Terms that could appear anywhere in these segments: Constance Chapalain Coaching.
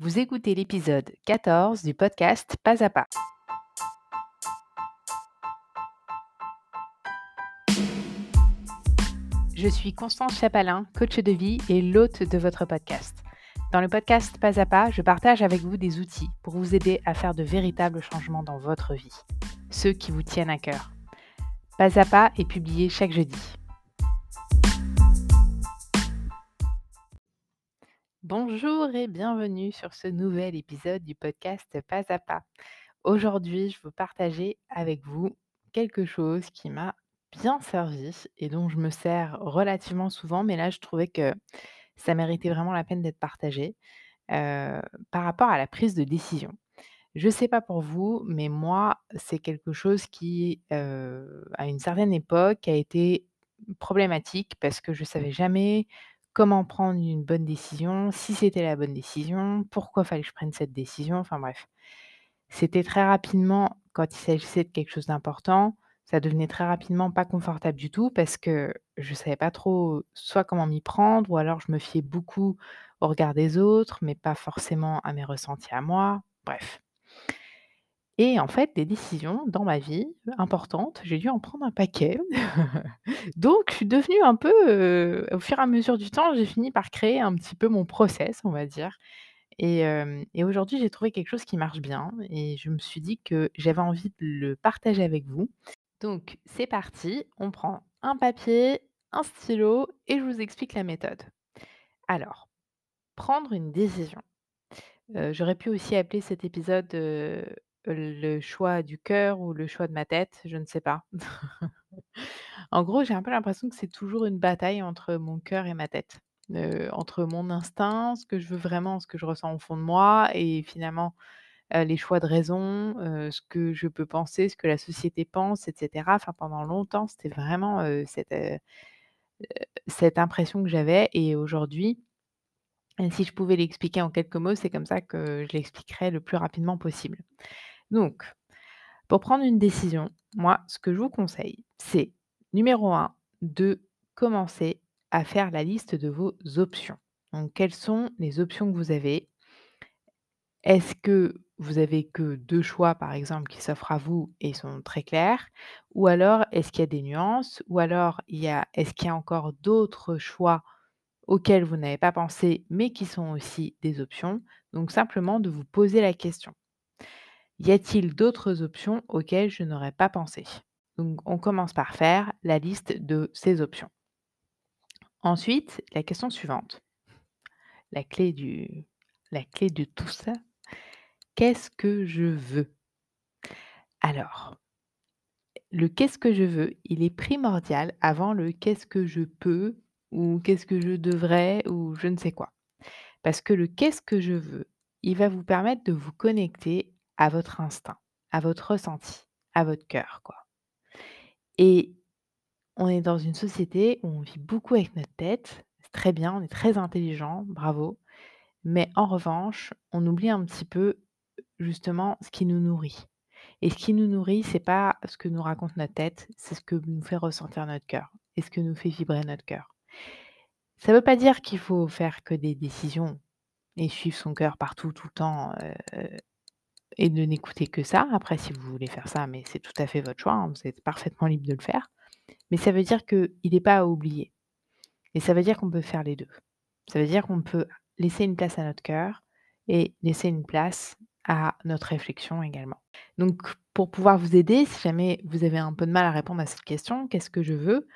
Vous écoutez l'épisode 14 du podcast Pas à pas. Je suis Constance Chapalain, coach de vie et l'hôte de votre podcast. Dans le podcast Pas à pas, je partage avec vous des outils pour vous aider à faire de véritables changements dans votre vie, ceux qui vous tiennent à cœur. Pas à pas est publié chaque jeudi. Bonjour et bienvenue sur ce nouvel épisode du podcast Pas à pas. Aujourd'hui, je veux partager avec vous quelque chose qui m'a bien servi et dont je me sers relativement souvent, mais là, je trouvais que ça méritait vraiment la peine d'être partagé par rapport à la prise de décision. Je ne sais pas pour vous, mais moi, c'est quelque chose qui, à une certaine époque, a été problématique parce que je ne savais jamais comment prendre une bonne décision, si c'était la bonne décision, pourquoi fallait que je prenne cette décision, enfin bref. C'était très rapidement, quand il s'agissait de quelque chose d'important, ça devenait très rapidement pas confortable du tout parce que je ne savais pas trop soit comment m'y prendre ou alors je me fiais beaucoup au regard des autres, mais pas forcément à mes ressentis à moi, bref. Et en fait, des décisions dans ma vie importantes, j'ai dû en prendre un paquet. Donc, je suis devenue un peu, au fur et à mesure du temps, j'ai fini par créer un petit peu mon process, on va dire. Et aujourd'hui, j'ai trouvé quelque chose qui marche bien. Et je me suis dit que j'avais envie de le partager avec vous. Donc, c'est parti. On prend un papier, un stylo et je vous explique la méthode. Alors, prendre une décision. J'aurais pu aussi appeler cet épisode le choix du cœur ou le choix de ma tête, je ne sais pas. En gros, j'ai un peu l'impression que c'est toujours une bataille entre mon cœur et ma tête, entre mon instinct, ce que je veux vraiment, ce que je ressens au fond de moi, et finalement les choix de raison, ce que je peux penser, ce que la société pense, etc. Enfin, pendant longtemps, c'était vraiment cette impression que j'avais, et aujourd'hui, si je pouvais l'expliquer en quelques mots, c'est comme ça que je l'expliquerai le plus rapidement possible. Donc, pour prendre une décision, moi, ce que je vous conseille, c'est, numéro 1, de commencer à faire la liste de vos options. Donc, quelles sont les options que vous avez? Est-ce que vous avez que 2 choix, par exemple, qui s'offrent à vous et sont très clairs? Ou alors, est-ce qu'il y a des nuances? Ou alors, est-ce qu'il y a encore d'autres choix auxquels vous n'avez pas pensé, mais qui sont aussi des options? Donc, simplement de vous poser la question. Y a-t-il d'autres options auxquelles je n'aurais pas pensé? Donc, on commence par faire la liste de ces options. Ensuite, la question suivante. La clé de tout ça. Qu'est-ce que je veux? Alors, le qu'est-ce que je veux, il est primordial avant le qu'est-ce que je peux ou qu'est-ce que je devrais ou je ne sais quoi. Parce que le qu'est-ce que je veux, il va vous permettre de vous connecter à votre instinct, à votre ressenti, à votre cœur, quoi. Et on est dans une société où on vit beaucoup avec notre tête, c'est très bien, on est très intelligent, bravo, mais en revanche, on oublie un petit peu justement ce qui nous nourrit. Et ce qui nous nourrit, c'est pas ce que nous raconte notre tête, c'est ce que nous fait ressentir notre cœur et ce que nous fait vibrer notre cœur. Ça ne veut pas dire qu'il faut faire que des décisions et suivre son cœur partout, tout le temps, et de n'écouter que ça. Après, si vous voulez faire ça, mais c'est tout à fait votre choix, hein, vous êtes parfaitement libre de le faire. Mais ça veut dire qu'il n'est pas à oublier. Et ça veut dire qu'on peut faire les deux. Ça veut dire qu'on peut laisser une place à notre cœur et laisser une place à notre réflexion également. Donc, pour pouvoir vous aider, si jamais vous avez un peu de mal à répondre à cette question, qu'est-ce que je veux?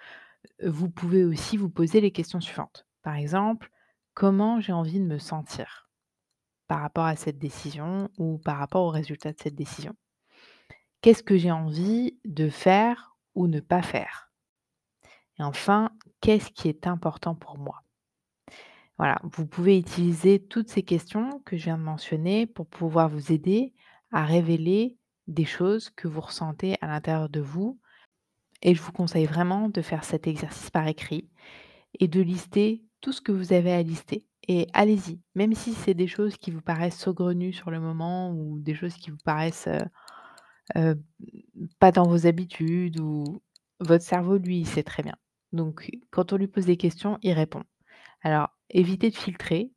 Vous pouvez aussi vous poser les questions suivantes. Par exemple, comment j'ai envie de me sentir par rapport à cette décision ou par rapport au résultat de cette décision? Qu'est-ce que j'ai envie de faire ou ne pas faire? Et enfin, qu'est-ce qui est important pour moi? Voilà, vous pouvez utiliser toutes ces questions que je viens de mentionner pour pouvoir vous aider à révéler des choses que vous ressentez à l'intérieur de vous. Et je vous conseille vraiment de faire cet exercice par écrit et de lister tout ce que vous avez à lister. Et allez-y, même si c'est des choses qui vous paraissent saugrenues sur le moment ou des choses qui vous paraissent pas dans vos habitudes ou votre cerveau, lui, il sait très bien. Donc, quand on lui pose des questions, il répond. Alors, évitez de filtrer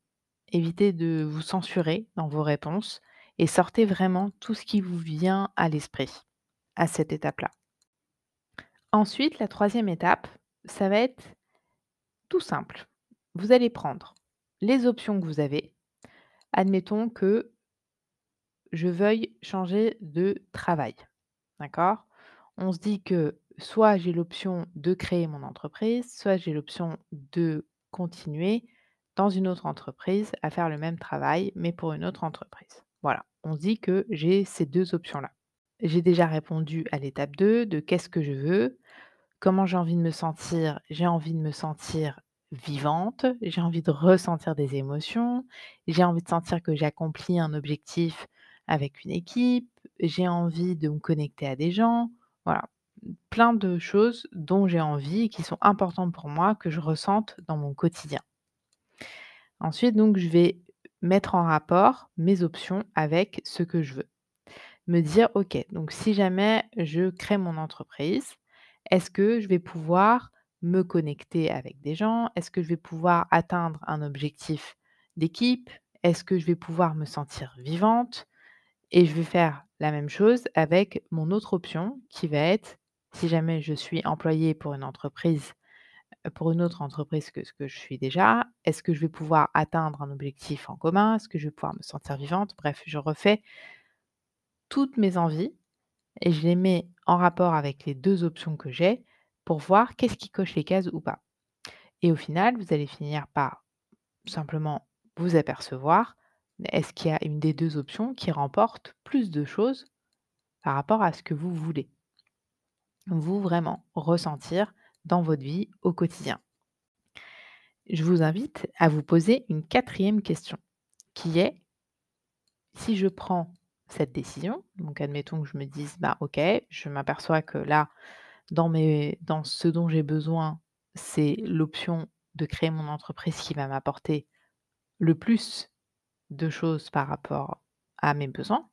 évitez de vous censurer dans vos réponses et sortez vraiment tout ce qui vous vient à l'esprit à cette étape-là. Ensuite, la troisième étape, ça va être tout simple. Vous allez prendre les options que vous avez. Admettons que je veuille changer de travail. D'accord? On se dit que soit j'ai l'option de créer mon entreprise, soit j'ai l'option de continuer dans une autre entreprise à faire le même travail, mais pour une autre entreprise. Voilà, on se dit que j'ai ces deux options-là. J'ai déjà répondu à l'étape 2 de qu'est-ce que je veux, comment j'ai envie de me sentir. J'ai envie de me sentir vivante, j'ai envie de ressentir des émotions, j'ai envie de sentir que j'accomplis un objectif avec une équipe, j'ai envie de me connecter à des gens. Voilà, plein de choses dont j'ai envie et qui sont importantes pour moi, que je ressente dans mon quotidien. Ensuite, donc, je vais mettre en rapport mes options avec ce que je veux. Me dire, ok, donc si jamais je crée mon entreprise, est-ce que je vais pouvoir me connecter avec des gens? Est-ce que je vais pouvoir atteindre un objectif d'équipe? Est-ce que je vais pouvoir me sentir vivante? Et je vais faire la même chose avec mon autre option qui va être, si jamais je suis employée pour une autre entreprise que ce que je suis déjà, est-ce que je vais pouvoir atteindre un objectif en commun? Est-ce que je vais pouvoir me sentir vivante? Bref, je refais toutes mes envies et je les mets en rapport avec les deux options que j'ai pour voir qu'est-ce qui coche les cases ou pas. Et au final, vous allez finir par simplement vous apercevoir, est-ce qu'il y a une des deux options qui remporte plus de choses par rapport à ce que vous voulez vous vraiment ressentir dans votre vie au quotidien. Je vous invite à vous poser une quatrième question qui est, si je prends cette décision, donc admettons que je me dise, bah ok, je m'aperçois que là, dans ce dont j'ai besoin, c'est l'option de créer mon entreprise qui va m'apporter le plus de choses par rapport à mes besoins,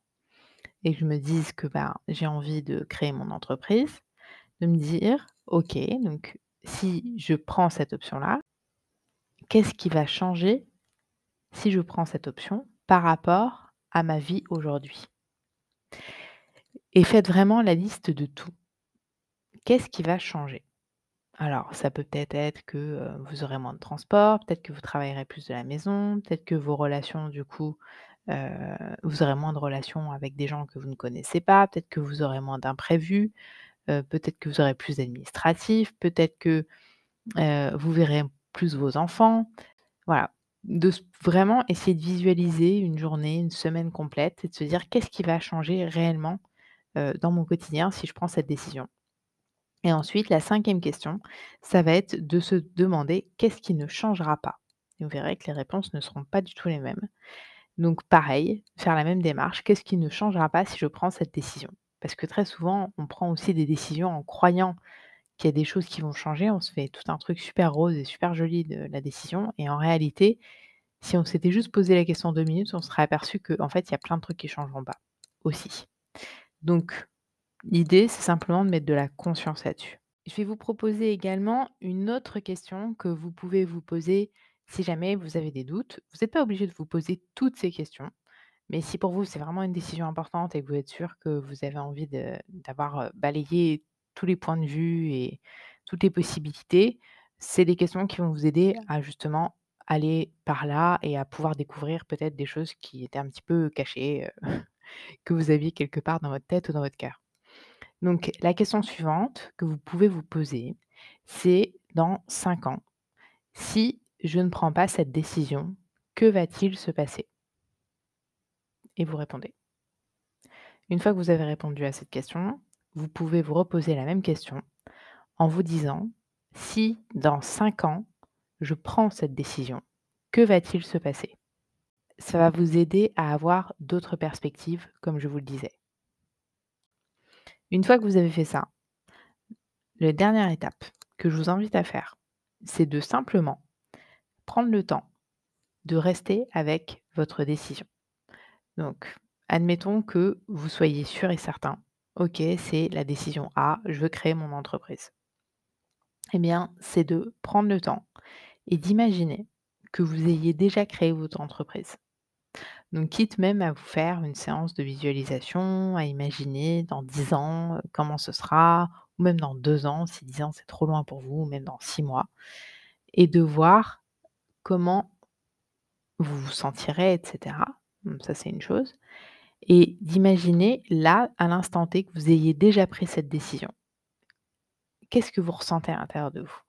et que je me dise que bah, j'ai envie de créer mon entreprise, de me dire, ok, donc si je prends cette option-là, qu'est-ce qui va changer si je prends cette option par rapport à ma vie aujourd'hui? Et faites vraiment la liste de tout. Qu'est-ce qui va changer? Alors, ça peut peut-être être que vous aurez moins de transport, peut-être que vous travaillerez plus de la maison, peut-être que vos relations, du coup, vous aurez moins de relations avec des gens que vous ne connaissez pas, peut-être que vous aurez moins d'imprévus, peut-être que vous aurez plus d'administratifs, peut-être que vous verrez plus vos enfants. Voilà, de vraiment essayer de visualiser une journée, une semaine complète et de se dire qu'est-ce qui va changer réellement dans mon quotidien si je prends cette décision. Et ensuite, la cinquième question, ça va être de se demander qu'est-ce qui ne changera pas. Et vous verrez que les réponses ne seront pas du tout les mêmes. Donc pareil, faire la même démarche, qu'est-ce qui ne changera pas si je prends cette décision? Parce que très souvent, on prend aussi des décisions en croyant qu'il y a des choses qui vont changer. On se fait tout un truc super rose et super joli de la décision. Et en réalité, si on s'était juste posé la question 2 minutes, on serait aperçu qu'en fait, il y a plein de trucs qui ne changeront pas aussi. Donc, l'idée, c'est simplement de mettre de la conscience là-dessus. Je vais vous proposer également une autre question que vous pouvez vous poser si jamais vous avez des doutes. Vous n'êtes pas obligé de vous poser toutes ces questions. Mais si pour vous, c'est vraiment une décision importante et que vous êtes sûr que vous avez envie d'avoir balayé tous les points de vue et toutes les possibilités, c'est des questions qui vont vous aider à justement aller par là et à pouvoir découvrir peut-être des choses qui étaient un petit peu cachées, que vous aviez quelque part dans votre tête ou dans votre cœur. Donc, la question suivante que vous pouvez vous poser, c'est dans 5 ans, si je ne prends pas cette décision, que va-t-il se passer? Et vous répondez. Une fois que vous avez répondu à cette question, vous pouvez vous reposer la même question en vous disant, si dans 5 ans, je prends cette décision, que va-t-il se passer? Ça va vous aider à avoir d'autres perspectives, comme je vous le disais. Une fois que vous avez fait ça, la dernière étape que je vous invite à faire, c'est de simplement prendre le temps de rester avec votre décision. Donc, admettons que vous soyez sûr et certain, ok, c'est la décision A, je veux créer mon entreprise. Eh bien, c'est de prendre le temps et d'imaginer que vous ayez déjà créé votre entreprise. Donc, quitte même à vous faire une séance de visualisation, à imaginer dans 10 ans comment ce sera, ou même dans 2 ans, si 10 ans c'est trop loin pour vous, ou même dans 6 mois, et de voir comment vous vous sentirez, etc. Donc, ça, c'est une chose. Et d'imaginer là, à l'instant T, que vous ayez déjà pris cette décision. Qu'est-ce que vous ressentez à l'intérieur de vous?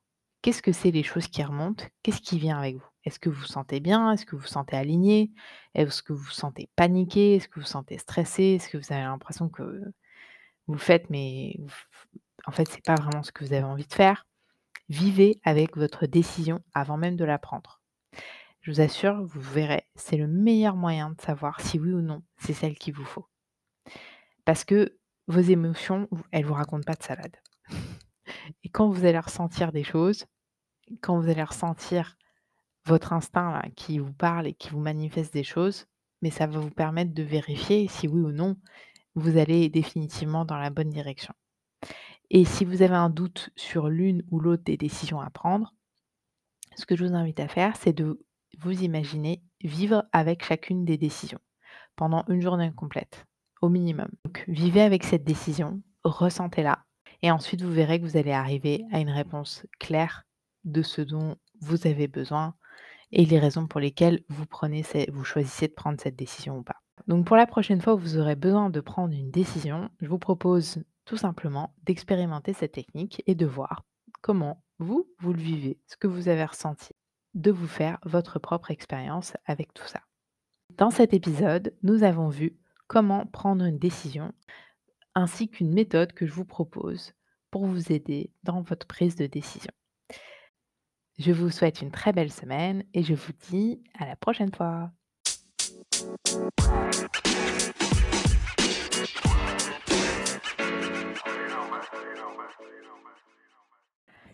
Qu'est-ce que c'est les choses qui remontent? Qu'est-ce qui vient avec vous? Est-ce que vous vous sentez bien? Est-ce que vous vous sentez aligné? Est-ce que vous vous sentez paniqué? Est-ce que vous vous sentez stressé? Est-ce que vous avez l'impression que vous faites, mais en fait, ce n'est pas vraiment ce que vous avez envie de faire? Vivez avec votre décision avant même de la prendre. Je vous assure, vous verrez, c'est le meilleur moyen de savoir si oui ou non, c'est celle qu'il vous faut. Parce que vos émotions, elles ne vous racontent pas de salade. Et quand vous allez ressentir des choses, quand vous allez ressentir votre instinct là, qui vous parle et qui vous manifeste des choses, mais ça va vous permettre de vérifier si oui ou non, vous allez définitivement dans la bonne direction. Et si vous avez un doute sur l'une ou l'autre des décisions à prendre, ce que je vous invite à faire, c'est de vous imaginer vivre avec chacune des décisions pendant une journée complète, au minimum. Donc, vivez avec cette décision, ressentez-la, et ensuite vous verrez que vous allez arriver à une réponse claire de ce dont vous avez besoin et les raisons pour lesquelles vous choisissez de prendre cette décision ou pas. Donc pour la prochaine fois où vous aurez besoin de prendre une décision, je vous propose tout simplement d'expérimenter cette technique et de voir comment vous le vivez, ce que vous avez ressenti, de vous faire votre propre expérience avec tout ça. Dans cet épisode, nous avons vu comment prendre une décision ainsi qu'une méthode que je vous propose pour vous aider dans votre prise de décision. Je vous souhaite une très belle semaine et je vous dis à la prochaine fois.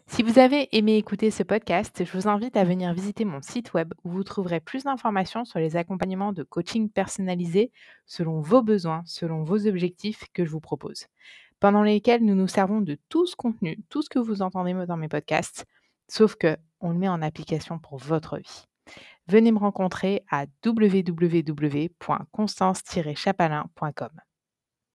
Si vous avez aimé écouter ce podcast, je vous invite à venir visiter mon site web où vous trouverez plus d'informations sur les accompagnements de coaching personnalisés selon vos besoins, selon vos objectifs que je vous propose, pendant lesquels nous nous servons de tout ce contenu, tout ce que vous entendez dans mes podcasts, sauf qu'on le met en application pour votre vie. Venez me rencontrer à www.constance-chapalain.com.